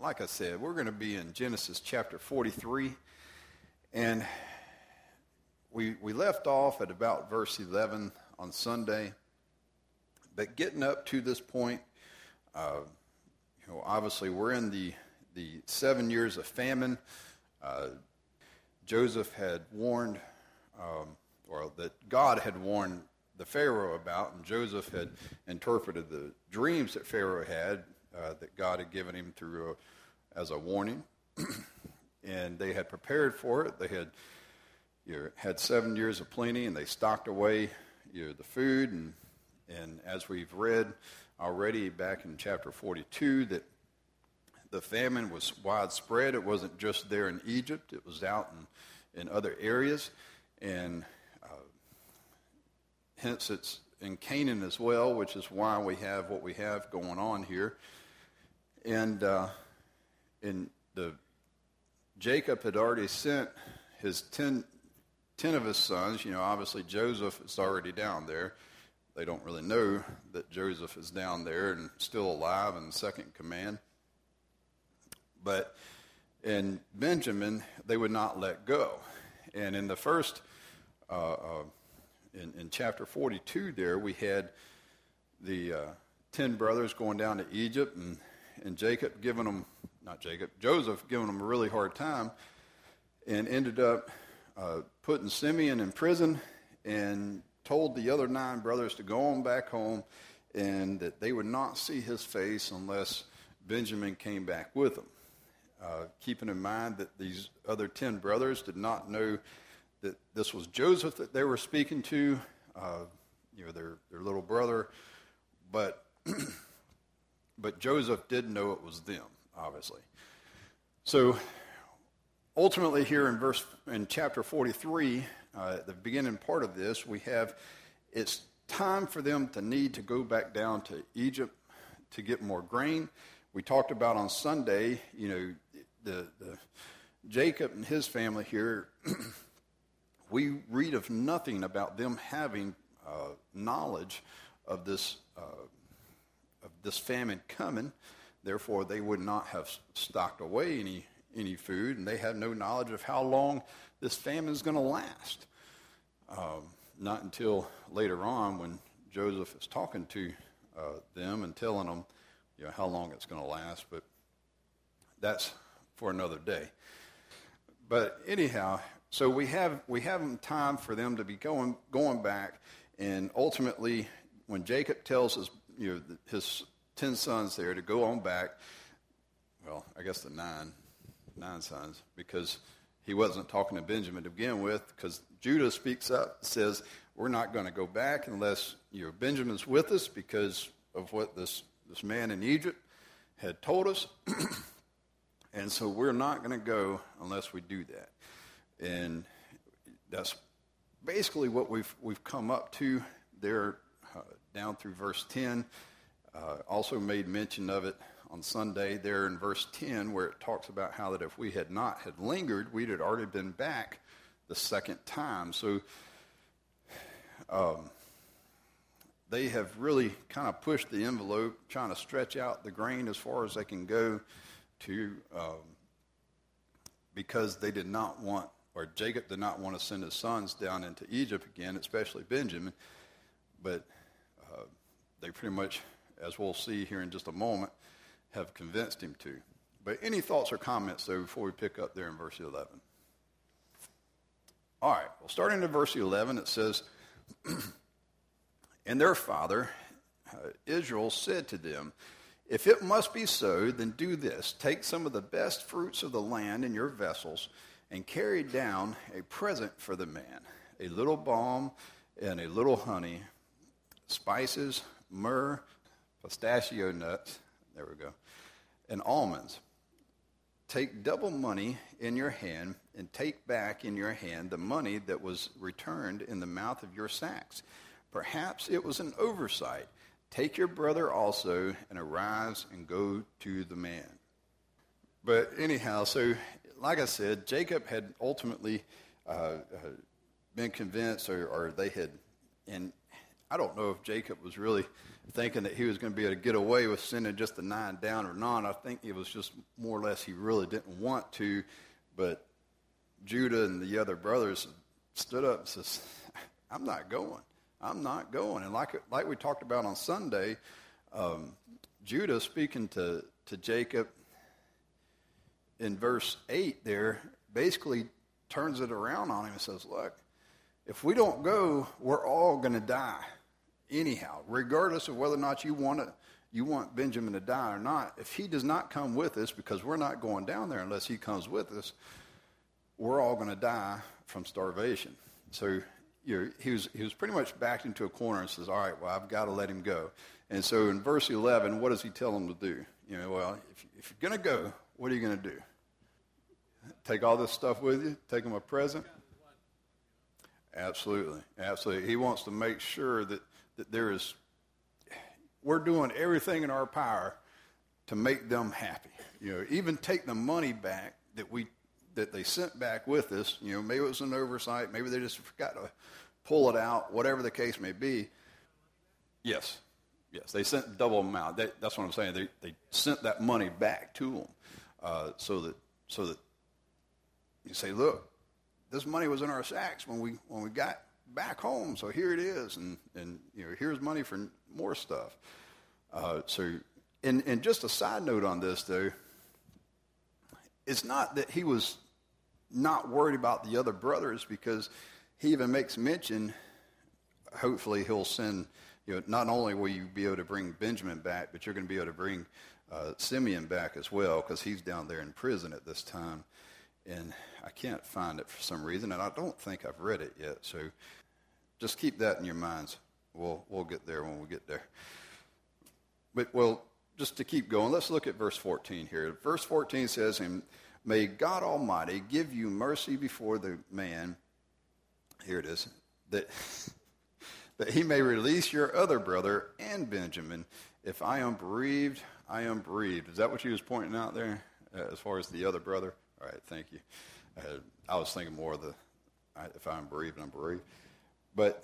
like I said, we're going to be in Genesis chapter 43, and we left off at about verse 11 on Sunday, but getting up to this point, obviously we're in the 7 years of famine. Joseph had warned, or that God had warned the Pharaoh about, and Joseph had interpreted the dreams that Pharaoh had, that God had given him through as a warning, and they had prepared for it. They had had 7 years of plenty, and they stocked away the food, and as we've read already back in chapter 42, that the famine was widespread. It wasn't just there in Egypt. It was out in other areas, and hence it's in Canaan as well, which is why we have what we have going on here. And Jacob had already sent his ten of his sons. Obviously Joseph is already down there. They don't really know that Joseph is down there and still alive and second command. But in Benjamin, they would not let go. And in the first, in chapter 42 there, we had the 10 brothers going down to Egypt, and Joseph giving them a really hard time, and ended up putting Simeon in prison and told the other 9 brothers to go on back home, and that they would not see his face unless Benjamin came back with them. Keeping in mind that these other 10 brothers did not know that this was Joseph that they were speaking to, their little brother, but Joseph did know it was them, obviously. So ultimately, here in chapter 43, the beginning part of this, we have it's time for them to need to go back down to Egypt to get more grain. We talked about on Sunday, the Jacob and his family here. We read of nothing about them having knowledge of this famine coming. Therefore, they would not have stocked away any food, and they had no knowledge of how long this famine is going to last. Not until later on, when Joseph is talking to them and telling them, how long it's going to last. But that's for another day. But anyhow, so we have time for them to be going back, and ultimately, when Jacob tells his his 10 sons there to go on back, well, I guess the nine sons, because he wasn't talking to Benjamin to begin with, because Judah speaks up, says, "We're not going to go back unless Benjamin's with us because of what this man in Egypt had told us, and so we're not going to go unless we do that." And that's basically what we've come up to there, down through verse 10. Also made mention of it on Sunday there in verse 10, where it talks about how that if we had lingered, we'd had already been back the second time. So they have really kind of pushed the envelope, trying to stretch out the grain as far as they can go to, because they did not want, or Jacob did not want to send his sons down into Egypt again, especially Benjamin. But they pretty much, as we'll see here in just a moment, have convinced him to. But any thoughts or comments, though, before we pick up there in verse 11? All right, well, starting in verse 11, it says, "And their father, Israel, said to them, 'If it must be so, then do this. Take some of the best fruits of the land in your vessels, and carry down a present for the man, a little balm and a little honey, spices, myrrh, pistachio nuts,'" there we go, "'and almonds. Take double money in your hand, and take back in your hand the money that was returned in the mouth of your sacks. Perhaps it was an oversight. Take your brother also, and arise and go to the man.'" But anyhow, so like I said, Jacob had ultimately been convinced, or they had, and I don't know if Jacob was really thinking that he was going to be able to get away with sending just the 9 down or not. I think it was just more or less he really didn't want to. But Judah and the other brothers stood up and says, I'm not going. I'm not going. And like we talked about on Sunday, Judah speaking to Jacob in verse 8 there basically turns it around on him and says, look, if we don't go, we're all going to die anyhow, regardless of whether or not you want Benjamin to die or not. If he does not come with us, because we're not going down there unless he comes with us, we're all going to die from starvation. So he was pretty much backed into a corner and says, all right, well, I've got to let him go. And so in verse 11, what does he tell him to do? You know, well, if you're going to go, what are you going to do? Take all this stuff with you? Take him a present? Absolutely. Absolutely. He wants to make sure that there is, we're doing everything in our power to make them happy. You know, even take the money back that they sent back with us. You know, maybe it was an oversight. Maybe they just forgot to pull it out, whatever the case may be. Yes. They sent double amount. That's what I'm saying. They sent that money back to them so that you say, look, this money was in our sacks when we got back home, so here it is, and you know, here's money for more stuff. So, and just a side note on this though, it's not that he was not worried about the other brothers, because he even makes mention, hopefully he'll send, you know, not only will you be able to bring Benjamin back, but you're going to be able to bring Simeon back as well, because he's down there in prison at this time. And I can't find it for some reason, and I don't think I've read it yet. So just keep that in your minds. We'll get there when we get there. But, well, just to keep going, let's look at verse 14 here. Verse 14 says, and may God Almighty give you mercy before the man, here it is, that he may release your other brother and Benjamin. If I am bereaved, I am bereaved. Is that what you was pointing out there as far as the other brother? All right, thank you. I was thinking more of if I'm bereaved, I'm bereaved. But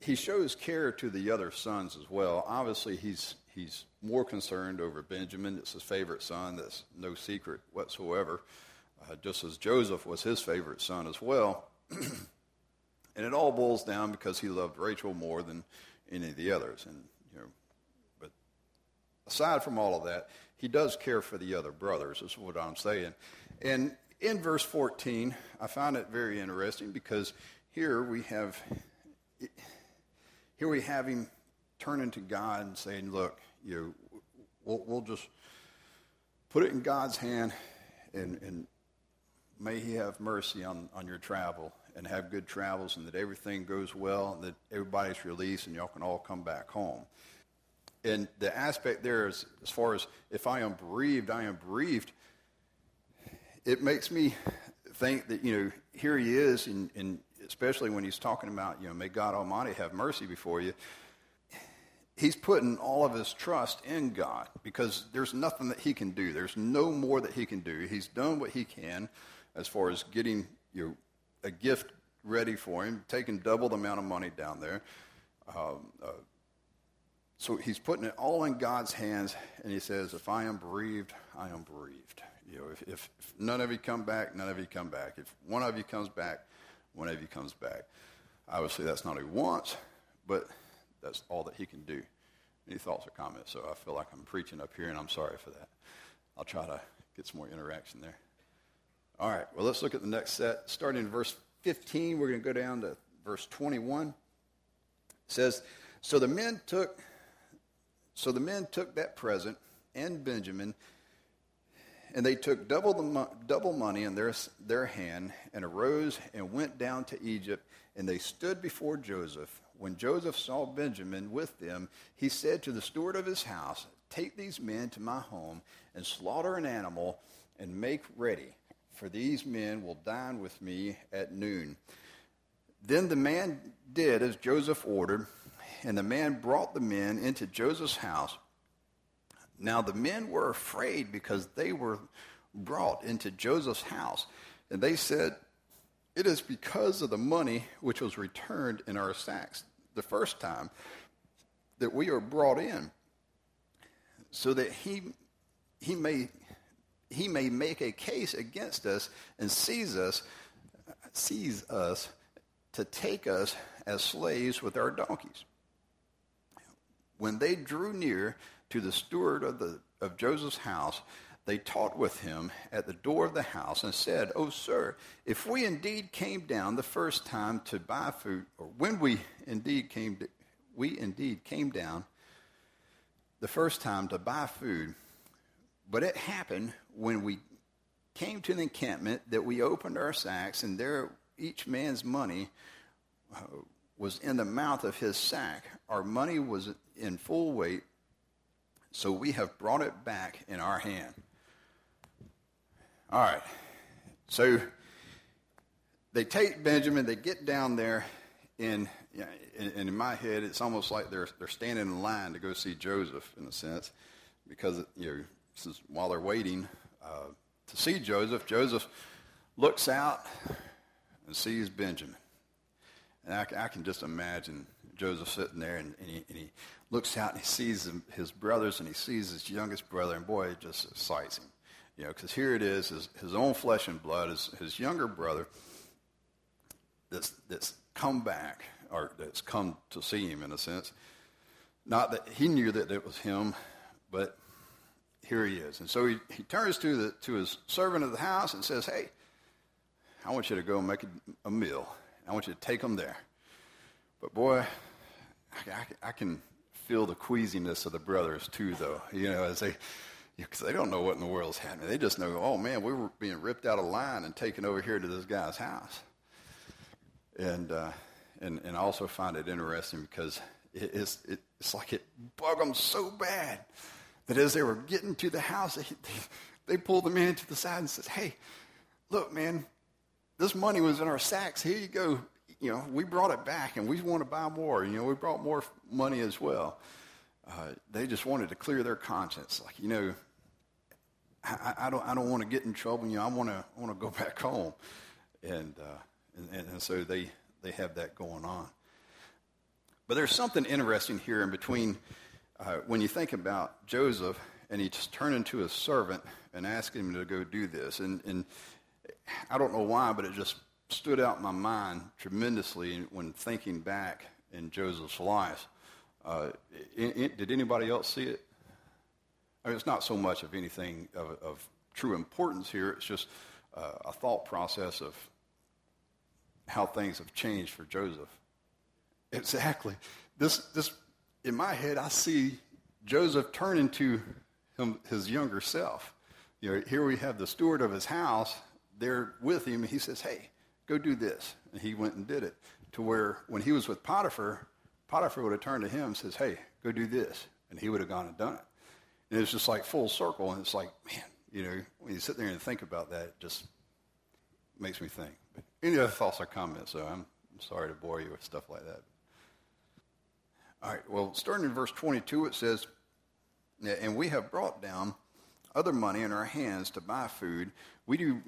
he shows care to the other sons as well. Obviously, he's more concerned over Benjamin. It's his favorite son. That's no secret whatsoever, just as Joseph was his favorite son as well. And it all boils down because he loved Rachel more than any of the others. And but aside from all of that, he does care for the other brothers, is what I'm saying. And in verse 14, I find it very interesting because here we have him turning to God and saying, look, we'll just put it in God's hand, and may he have mercy on your travel, and have good travels, and that everything goes well, and that everybody's released, and y'all can all come back home. And the aspect there is, as far as if I am bereaved, I am bereaved. It makes me think that, here he is, and especially when he's talking about, may God Almighty have mercy before you. He's putting all of his trust in God, because there's nothing that he can do. There's no more that he can do. He's done what he can as far as getting a gift ready for him, taking double the amount of money down there. So he's putting it all in God's hands, and he says, if I am bereaved, I am bereaved. If none of you come back, none of you come back. If one of you comes back, one of you comes back. Obviously, that's not what he wants, but that's all that he can do. Any thoughts or comments? So I feel like I'm preaching up here, and I'm sorry for that. I'll try to get some more interaction there. All right, well, let's look at the next set. Starting in verse 15, we're going to go down to verse 21. It says, So the men took that present and Benjamin, and they took double money in their hand, and arose and went down to Egypt, and they stood before Joseph. When Joseph saw Benjamin with them, he said to the steward of his house, take these men to my home, and slaughter an animal, and make ready, for these men will dine with me at noon. Then the man did as Joseph ordered, and the man brought the men into Joseph's house. Now the men were afraid because they were brought into Joseph's house. And they said, it is because of the money which was returned in our sacks the first time, that we are brought in so that he may make a case against us and seize us to take us as slaves with our donkeys. When they drew near to the steward of Joseph's house, they talked with him at the door of the house and said, "O sir, if we indeed came down the first time to buy food, or when we indeed came down the first time to buy food, but it happened when we came to the encampment that we opened our sacks, and there each man's money was in the mouth of his sack. Our money was in full weight, so we have brought it back in our hand." All right. So they take Benjamin, they get down there, and in my head, it's almost like they're standing in line to go see Joseph, in a sense, because, you know, since while they're waiting to see Joseph, Joseph looks out and sees Benjamin. And I can just imagine Joseph sitting there, and he looks out and he sees his brothers, and he sees his youngest brother, and boy, it just excites him, you know, because here it is, his own flesh and blood, his younger brother that's come back, or that's come to see him, in a sense. Not that he knew that it was him, but here he is. And so he turns to his servant of the house and says, "Hey, I want you to go make a meal. I want you to take them there." But boy, I can feel the queasiness of the brothers too, though. You know, because they don't know what in the world's happening. They just know, oh man, we were being ripped out of line and taken over here to this guy's house. And I also find it interesting because it's like it bugged them so bad that as they were getting to the house, they pulled the man to the side and says, "Hey, look, man, this money was in our sacks. Here you go. You know, we brought it back, and we want to buy more. You know, we brought more money as well." They just wanted to clear their conscience. Like, you know, I don't want to get in trouble. You know, I want to go back home, and so they have that going on. But there's something interesting here in between. When you think about Joseph, and he just turned into his servant and asked him to go do this, and I don't know why, but it just stood out in my mind tremendously when thinking back in Joseph's life. Did anybody else see it? I mean, it's not so much of anything of true importance here. It's just a thought process of how things have changed for Joseph. Exactly. This. In my head, I see Joseph turn into his younger self. You know, here we have the steward of his house there with him, and he says, "Hey, go do this." And he went and did it, to where when he was with Potiphar, Potiphar would have turned to him and says, "Hey, go do this." And he would have gone and done it. And it's just like full circle, and it's like, man, you know, when you sit there and think about that, it just makes me think. But any other thoughts or comments? So I'm sorry to bore you with stuff like that. All right, well, starting in verse 22, it says, "And we have brought down other money in our hands to buy food. We do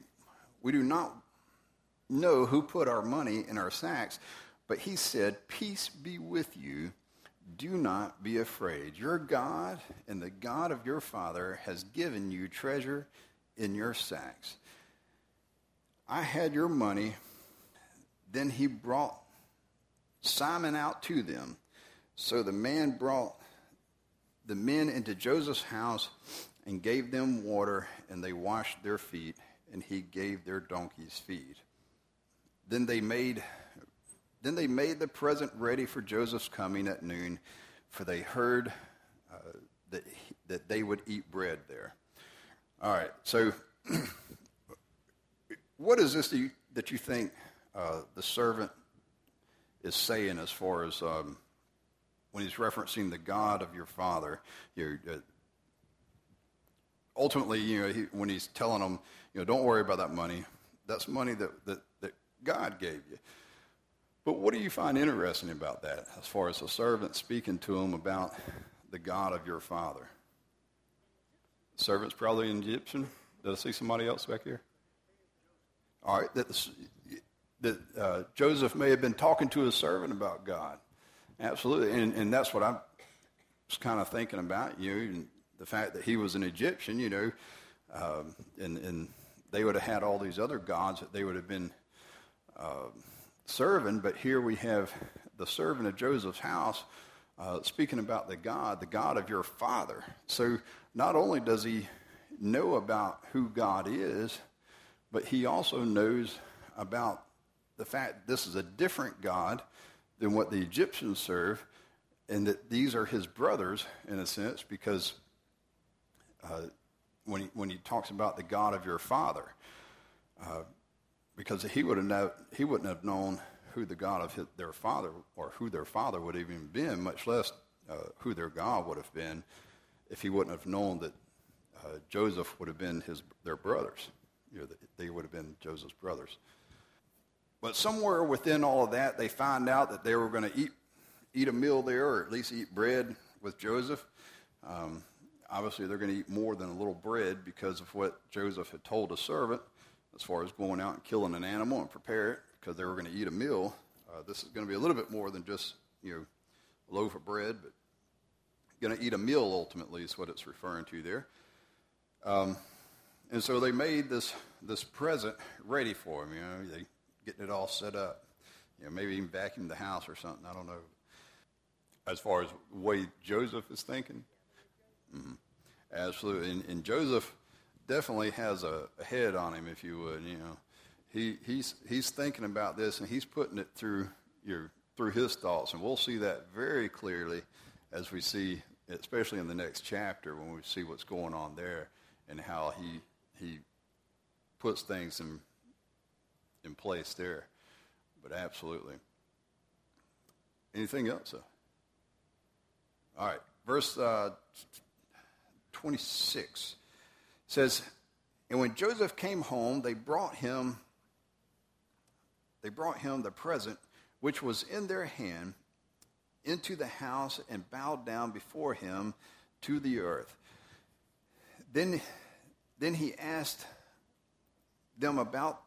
not know who put our money in our sacks, but he said, 'Peace be with you. Do not be afraid. Your God and the God of your father has given you treasure in your sacks. I had your money.' Then he brought Simon out to them. So the man brought the men into Joseph's house and gave them water, and they washed their feet, and he gave their donkeys feed. Then they made the present ready for Joseph's coming at noon, for they heard that they would eat bread there." All right, so what is this that you think the servant is saying as far as... when he's referencing the God of your father? You know, ultimately, you know, when he's telling them, you know, don't worry about that money. That's money that God gave you. But what do you find interesting about that, as far as a servant speaking to him about the God of your father? The servant's probably an Egyptian. Did I see somebody else back here? All right, that Joseph may have been talking to his servant about God. Absolutely. And that's what I was kind of thinking about, and the fact that he was an Egyptian, and they would have had all these other gods that they would have been serving. But here we have the servant of Joseph's house speaking about the God of your father. So not only does he know about who God is, but he also knows about the fact this is a different God than what the Egyptians serve, and that these are his brothers, in a sense, because when he talks about the God of your father, because he wouldn't have known who the God of their father, or who their father would have even been, much less who their God would have been, if he wouldn't have known that Joseph would have been their brothers. They would have been Joseph's brothers. But somewhere within all of that, they find out that they were going to eat a meal there, or at least eat bread with Joseph. Obviously, they're going to eat more than a little bread because of what Joseph had told a servant as far as going out and killing an animal and prepare it, because they were going to eat a meal. This is going to be a little bit more than just a loaf of bread, but going to eat a meal ultimately is what it's referring to there. And so they made this present ready for him. They getting it all set up. Maybe even vacuum the house or something. I don't know. As far as the way Joseph is thinking, absolutely. And Joseph definitely has a head on him, if you would. He's thinking about this, and he's putting it through his thoughts, and we'll see that very clearly as we see, especially in the next chapter, when we see what's going on there and how he puts things in place there. But absolutely. Anything else? All right. Verse 26 says, and when Joseph came home, they brought him the present which was in their hand into the house, and bowed down before him to the earth. Then he asked them about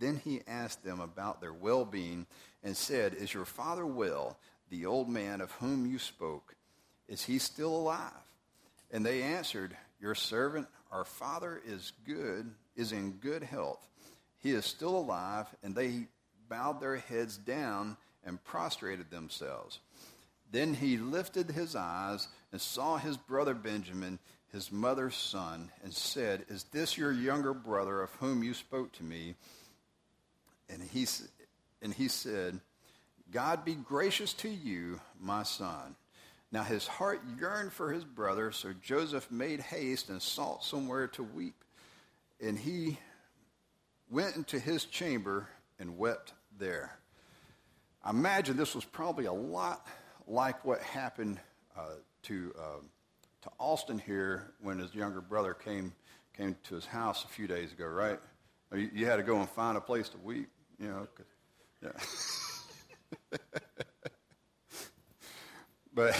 their well-being, and said, "Is your father well, the old man of whom you spoke? Is he still alive?" And they answered, "Your servant, our father, is in good health. He is still alive." And they bowed their heads down and prostrated themselves. Then he lifted his eyes and saw his brother Benjamin, his mother's son, and said, "Is this your younger brother of whom you spoke to me?" And he said, "God be gracious to you, my son." Now his heart yearned for his brother, so Joseph made haste and sought somewhere to weep. And he went into his chamber and wept there. I imagine this was probably a lot like what happened to Austin here when his younger brother came to his house a few days ago, right? You had to go and find a place to weep, yeah. But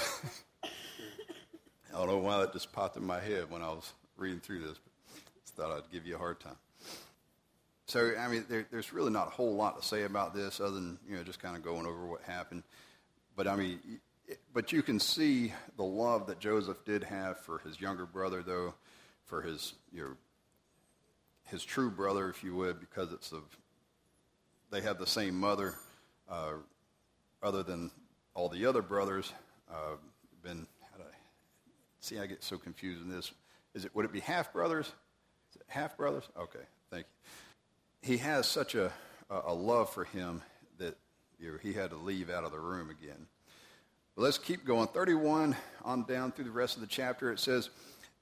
I don't know why that just popped in my head when I was reading through this, but just thought I'd give you a hard time. So, there's really not a whole lot to say about this other than, just kind of going over what happened. But, but you can see the love that Joseph did have for his younger brother, though, for his true brother, if you would, because they have the same mother, other than all the other brothers. I get so confused in this. Would it be half-brothers? Is it half-brothers? Okay, thank you. He has such a love for him that he had to leave out of the room again. But let's keep going. 31 on down through the rest of the chapter. It says,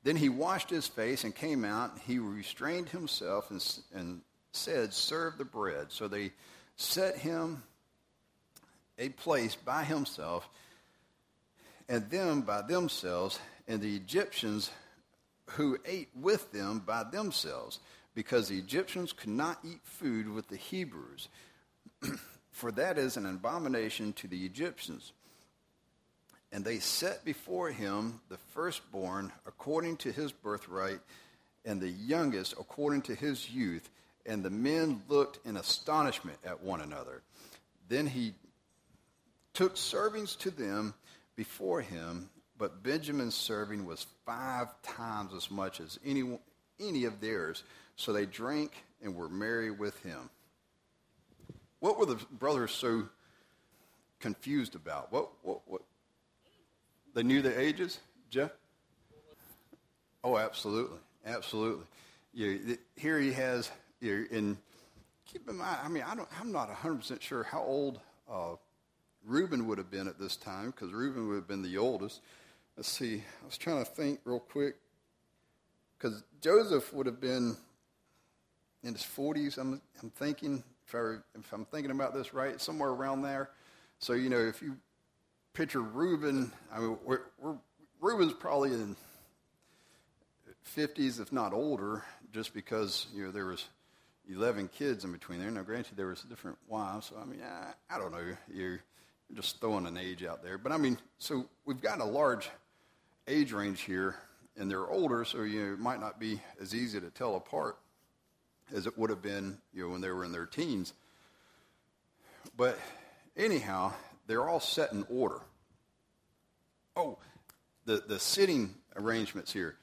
then he washed his face and came out. He restrained himself and said, "Serve the bread." So they set him a place by himself, and them by themselves, and the Egyptians who ate with them by themselves, because the Egyptians could not eat food with the Hebrews, for that is an abomination to the Egyptians. And they set before him the firstborn according to his birthright, and the youngest according to his youth, and the men looked in astonishment at one another. Then he took servings to them before him, but Benjamin's serving was 5 times as much as any of theirs. So they drank and were merry with him. What were the brothers so confused about? What? They knew their ages, Jeff? Oh, absolutely. Absolutely. Here he has, and keep in mind, I mean, I'm not 100% sure how old Reuben would have been at this time, because Reuben would have been the oldest. Let's see. I was trying to think real quick, because Joseph would have been in his 40s, I'm thinking, if I'm thinking about this right, somewhere around there. So, if you picture Reuben, I mean, Reuben's probably in 50s, if not older, just because, there was 11 kids in between there. Now, granted, there was different wives, so, I mean, I don't know. You're just throwing an age out there. But, I mean, so we've got a large age range here, and they're older, so, it might not be as easy to tell apart as it would have been, when they were in their teens. But anyhow, they're all set in order. Oh, the sitting arrangements here.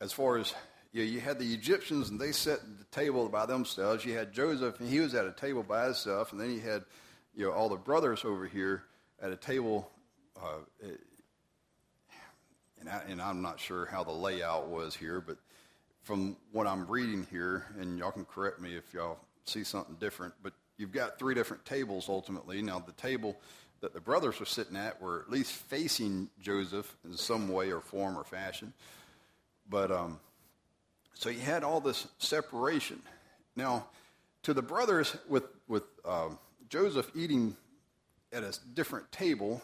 As far as, you had the Egyptians, and they set the table by themselves. You had Joseph, and he was at a table by himself. And then you had, all the brothers over here at a table. And I'm not sure how the layout was here, but from what I'm reading here, and y'all can correct me if y'all see something different, but you've got 3 different tables ultimately. Now, the table that the brothers were sitting at were at least facing Joseph in some way or form or fashion. But so you had all this separation. Now, to the brothers, with Joseph eating at a different table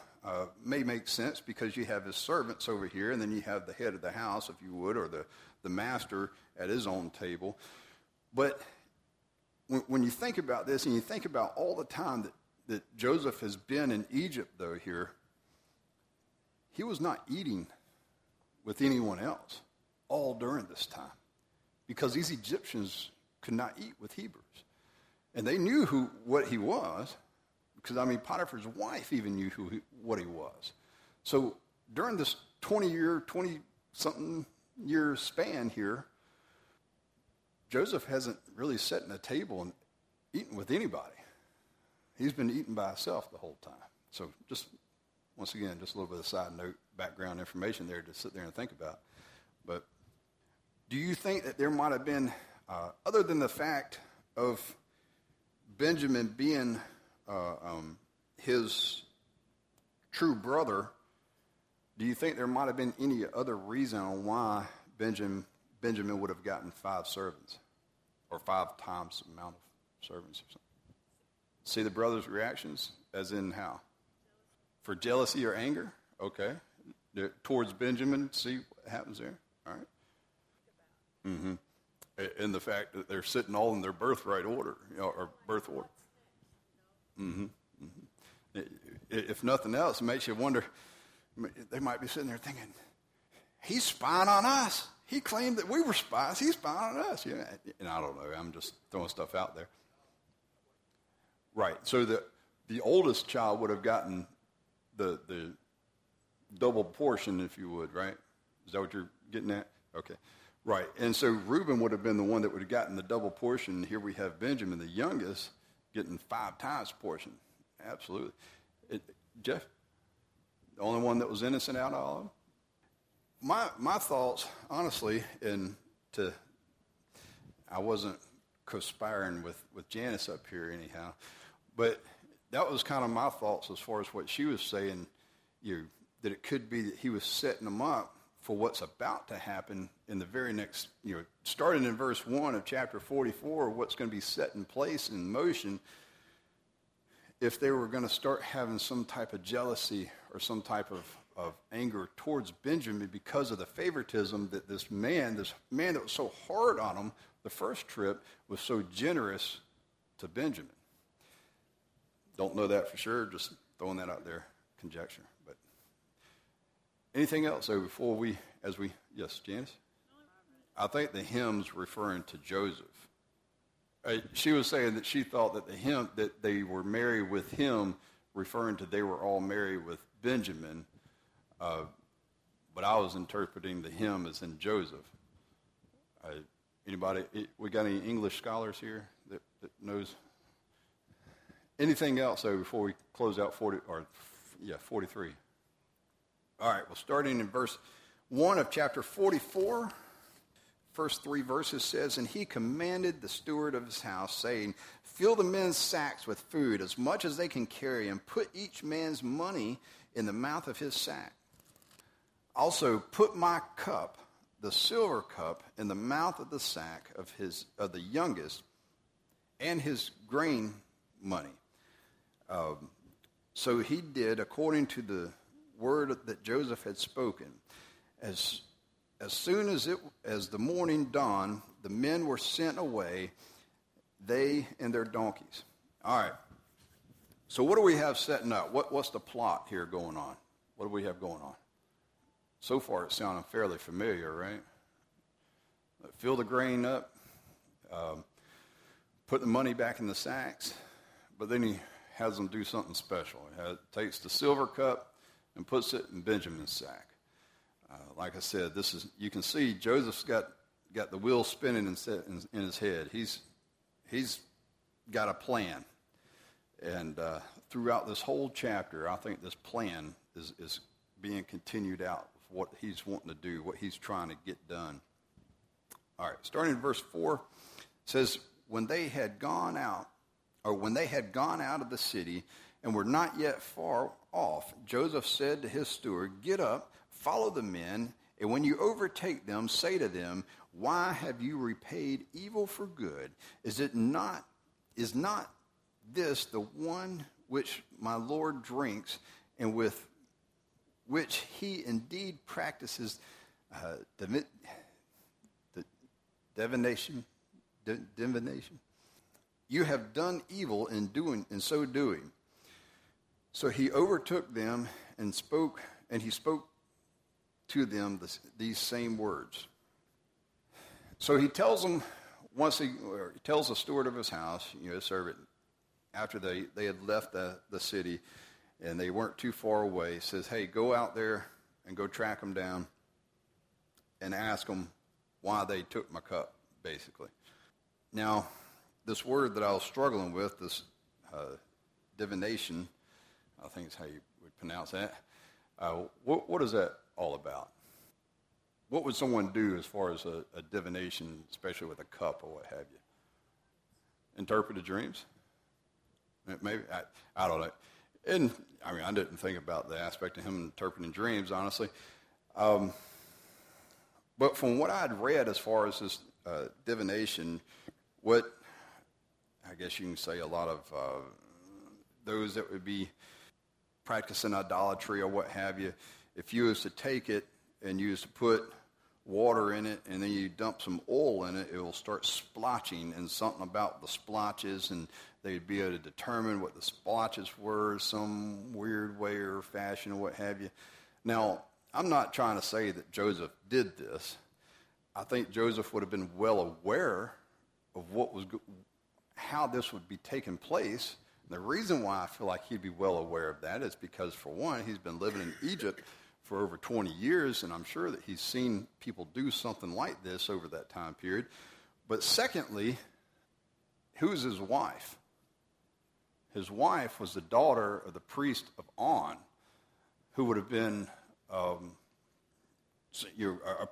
may make sense, because you have his servants over here, and then you have the head of the house, if you would, or the master at his own table. But when you think about this, and you think about all the time that Joseph has been in Egypt, though, here, he was not eating with anyone else all during this time, because these Egyptians could not eat with Hebrews. And they knew what he was, because, I mean, Potiphar's wife even knew what he was. So during this 20-something year span here, Joseph hasn't really sat at a table and eaten with anybody. He's been eating by himself the whole time. So just, once again, just a little bit of side note, background information there to sit there and think about. But do you think that there might have been, other than the fact of Benjamin being his true brother, do you think there might have been any other reason why Benjamin would have gotten 5 servants, or 5 times the amount of servants or something? See the brothers' reactions? As in how? For jealousy or anger? Okay. Towards Benjamin, see what happens there? All right. Mm-hmm. And the fact that they're sitting all in their birthright order, or birth order. Mm-hmm. Mm-hmm. If nothing else, it makes you wonder. They might be sitting there thinking, he's spying on us. He claimed that we were spies. He's spying on us. Yeah, and I don't know. I'm just throwing stuff out there. Right. So the oldest child would have gotten the double portion, if you would, right? Is that what you're getting at? Okay. Right. And so Reuben would have been the one that would have gotten the double portion. Here we have Benjamin, the youngest, getting 5 times portion. Absolutely. Jeff, the only one that was innocent out of all of them? My thoughts, honestly, I wasn't conspiring with Janice up here anyhow, but that was kind of my thoughts as far as what she was saying, that it could be that he was setting them up for what's about to happen in the very next, starting in verse 1 of chapter 44, what's going to be set in place and in motion if they were going to start having some type of jealousy or some type of anger towards Benjamin because of the favoritism that this man that was so hard on him the first trip was so generous to Benjamin. Don't know that for sure, just throwing that out there, conjecture. But anything else? So yes, Janice? I think the hymn's referring to Joseph. She was saying that she thought that that they were merry with him referring to they were all merry with Benjamin, but I was interpreting the hymn as in Joseph. Anybody, we got any English scholars here that knows? Anything else, though, before we close out 43? All right, well, starting in verse 1 of chapter 44, first three verses says, "And he commanded the steward of his house, saying, fill the men's sacks with food, as much as they can carry, and put each man's money in the mouth of his sack. Also put my cup, the silver cup, in the mouth of the sack of the youngest, and his grain money." So he did according to the word that Joseph had spoken. As soon as the morning dawned, the men were sent away, they and their donkeys. All right. So what do we have setting up? What's the plot here going on? What do we have going on? So far, it's sounding fairly familiar, right? Fill the grain up, put the money back in the sacks, but then he has them do something special. He takes the silver cup and puts it in Benjamin's sack. Like I said, you can see Joseph's got the wheel spinning in his head. He's got a plan, and throughout this whole chapter, I think this plan is being continued out, what he's wanting to do, what he's trying to get done. All right, starting in verse 4, it says, when they had gone out of the city and were not yet far off, Joseph said to his steward, "Get up, follow the men, and when you overtake them, say to them, why have you repaid evil for good? Is not this the one which my Lord drinks, and with which he indeed practices divination? You have done evil in so doing. So he overtook them and he spoke to them these same words." So he tells them, he tells the steward of his house, servant, after they had left the city and they weren't too far away, he says, "Hey, go out there and go track them down and ask them why they took my cup," basically. Now, this word that I was struggling with, this divination, I think is how you would pronounce that. What is that all about? What would someone do as far as a divination, especially with a cup or what have you? Interpret the dreams? Maybe, I don't know. And I didn't think about the aspect of him interpreting dreams, honestly. But from what I'd read as far as this divination, what I guess you can say a lot of those that would be practicing idolatry or what have you, if you was to take it and you was to put water in it and then you dump some oil in it, it will start splotching, and something about the splotches, and they'd be able to determine what the splotches were some weird way or fashion or what have you. Now, I'm not trying to say that Joseph did this. I think Joseph would have been well aware of how this would be taking place. And the reason why I feel like he'd be well aware of that is because, for one, he's been living in Egypt for over 20 years, and I'm sure that he's seen people do something like this over that time period. But secondly, who's his wife? His wife was the daughter of the priest of On, who would have been a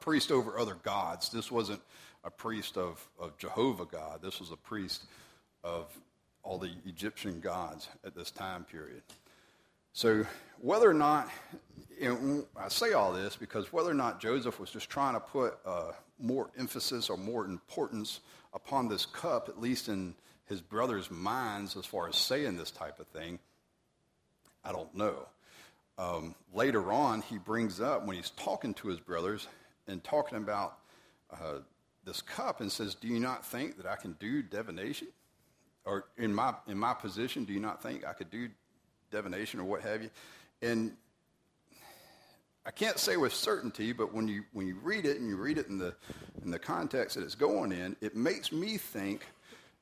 priest over other gods. This wasn't a priest of Jehovah God. This was a priest of all the Egyptian gods at this time period. So whether or not, I say all this because whether or not Joseph was just trying to put more emphasis or more importance upon this cup, at least in his brothers' minds as far as saying this type of thing, I don't know. Later on, he brings up when he's talking to his brothers and talking about this cup and says, "Do you not think that I can do divination? Or in my position, do you not think I could do divination or what have you?" And I can't say with certainty, but when you read it and you read it in the context that it's going in, it makes me think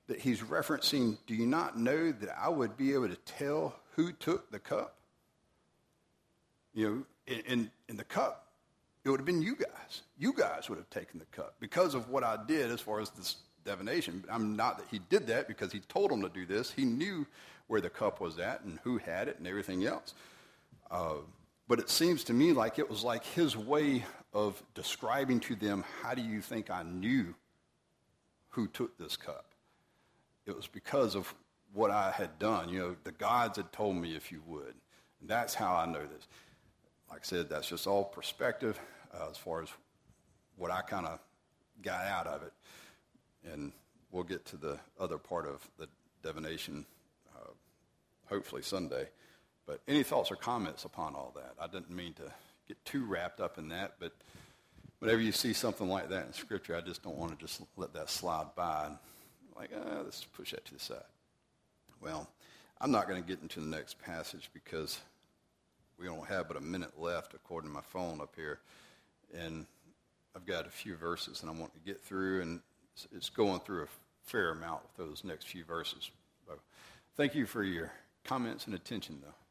that he's referencing, do you not know that I would be able to tell who took the cup. You know, in the cup, it would have been you guys. You guys would have taken the cup because of what I did as far as this divination. I'm not that he did that because he told them to do this. He knew where the cup was at and who had it and everything else. But it seems to me like it was like his way of describing to them, how do you think I knew who took this cup? It was because of what I had done. You know, the gods had told me if you would. And that's how I know this. Like I said, that's just all perspective as far as what I kind of got out of it. And we'll get to the other part of the divination hopefully Sunday. But any thoughts or comments upon all that? I didn't mean to get too wrapped up in that, but whenever you see something like that in Scripture, I just don't want to just let that slide by. And like, let's push that to the side. Well, I'm not going to get into the next passage because we don't have but a minute left, according to my phone up here. And I've got a few verses that I want to get through, and it's going through a fair amount with those next few verses. So thank you for your comments and attention, though.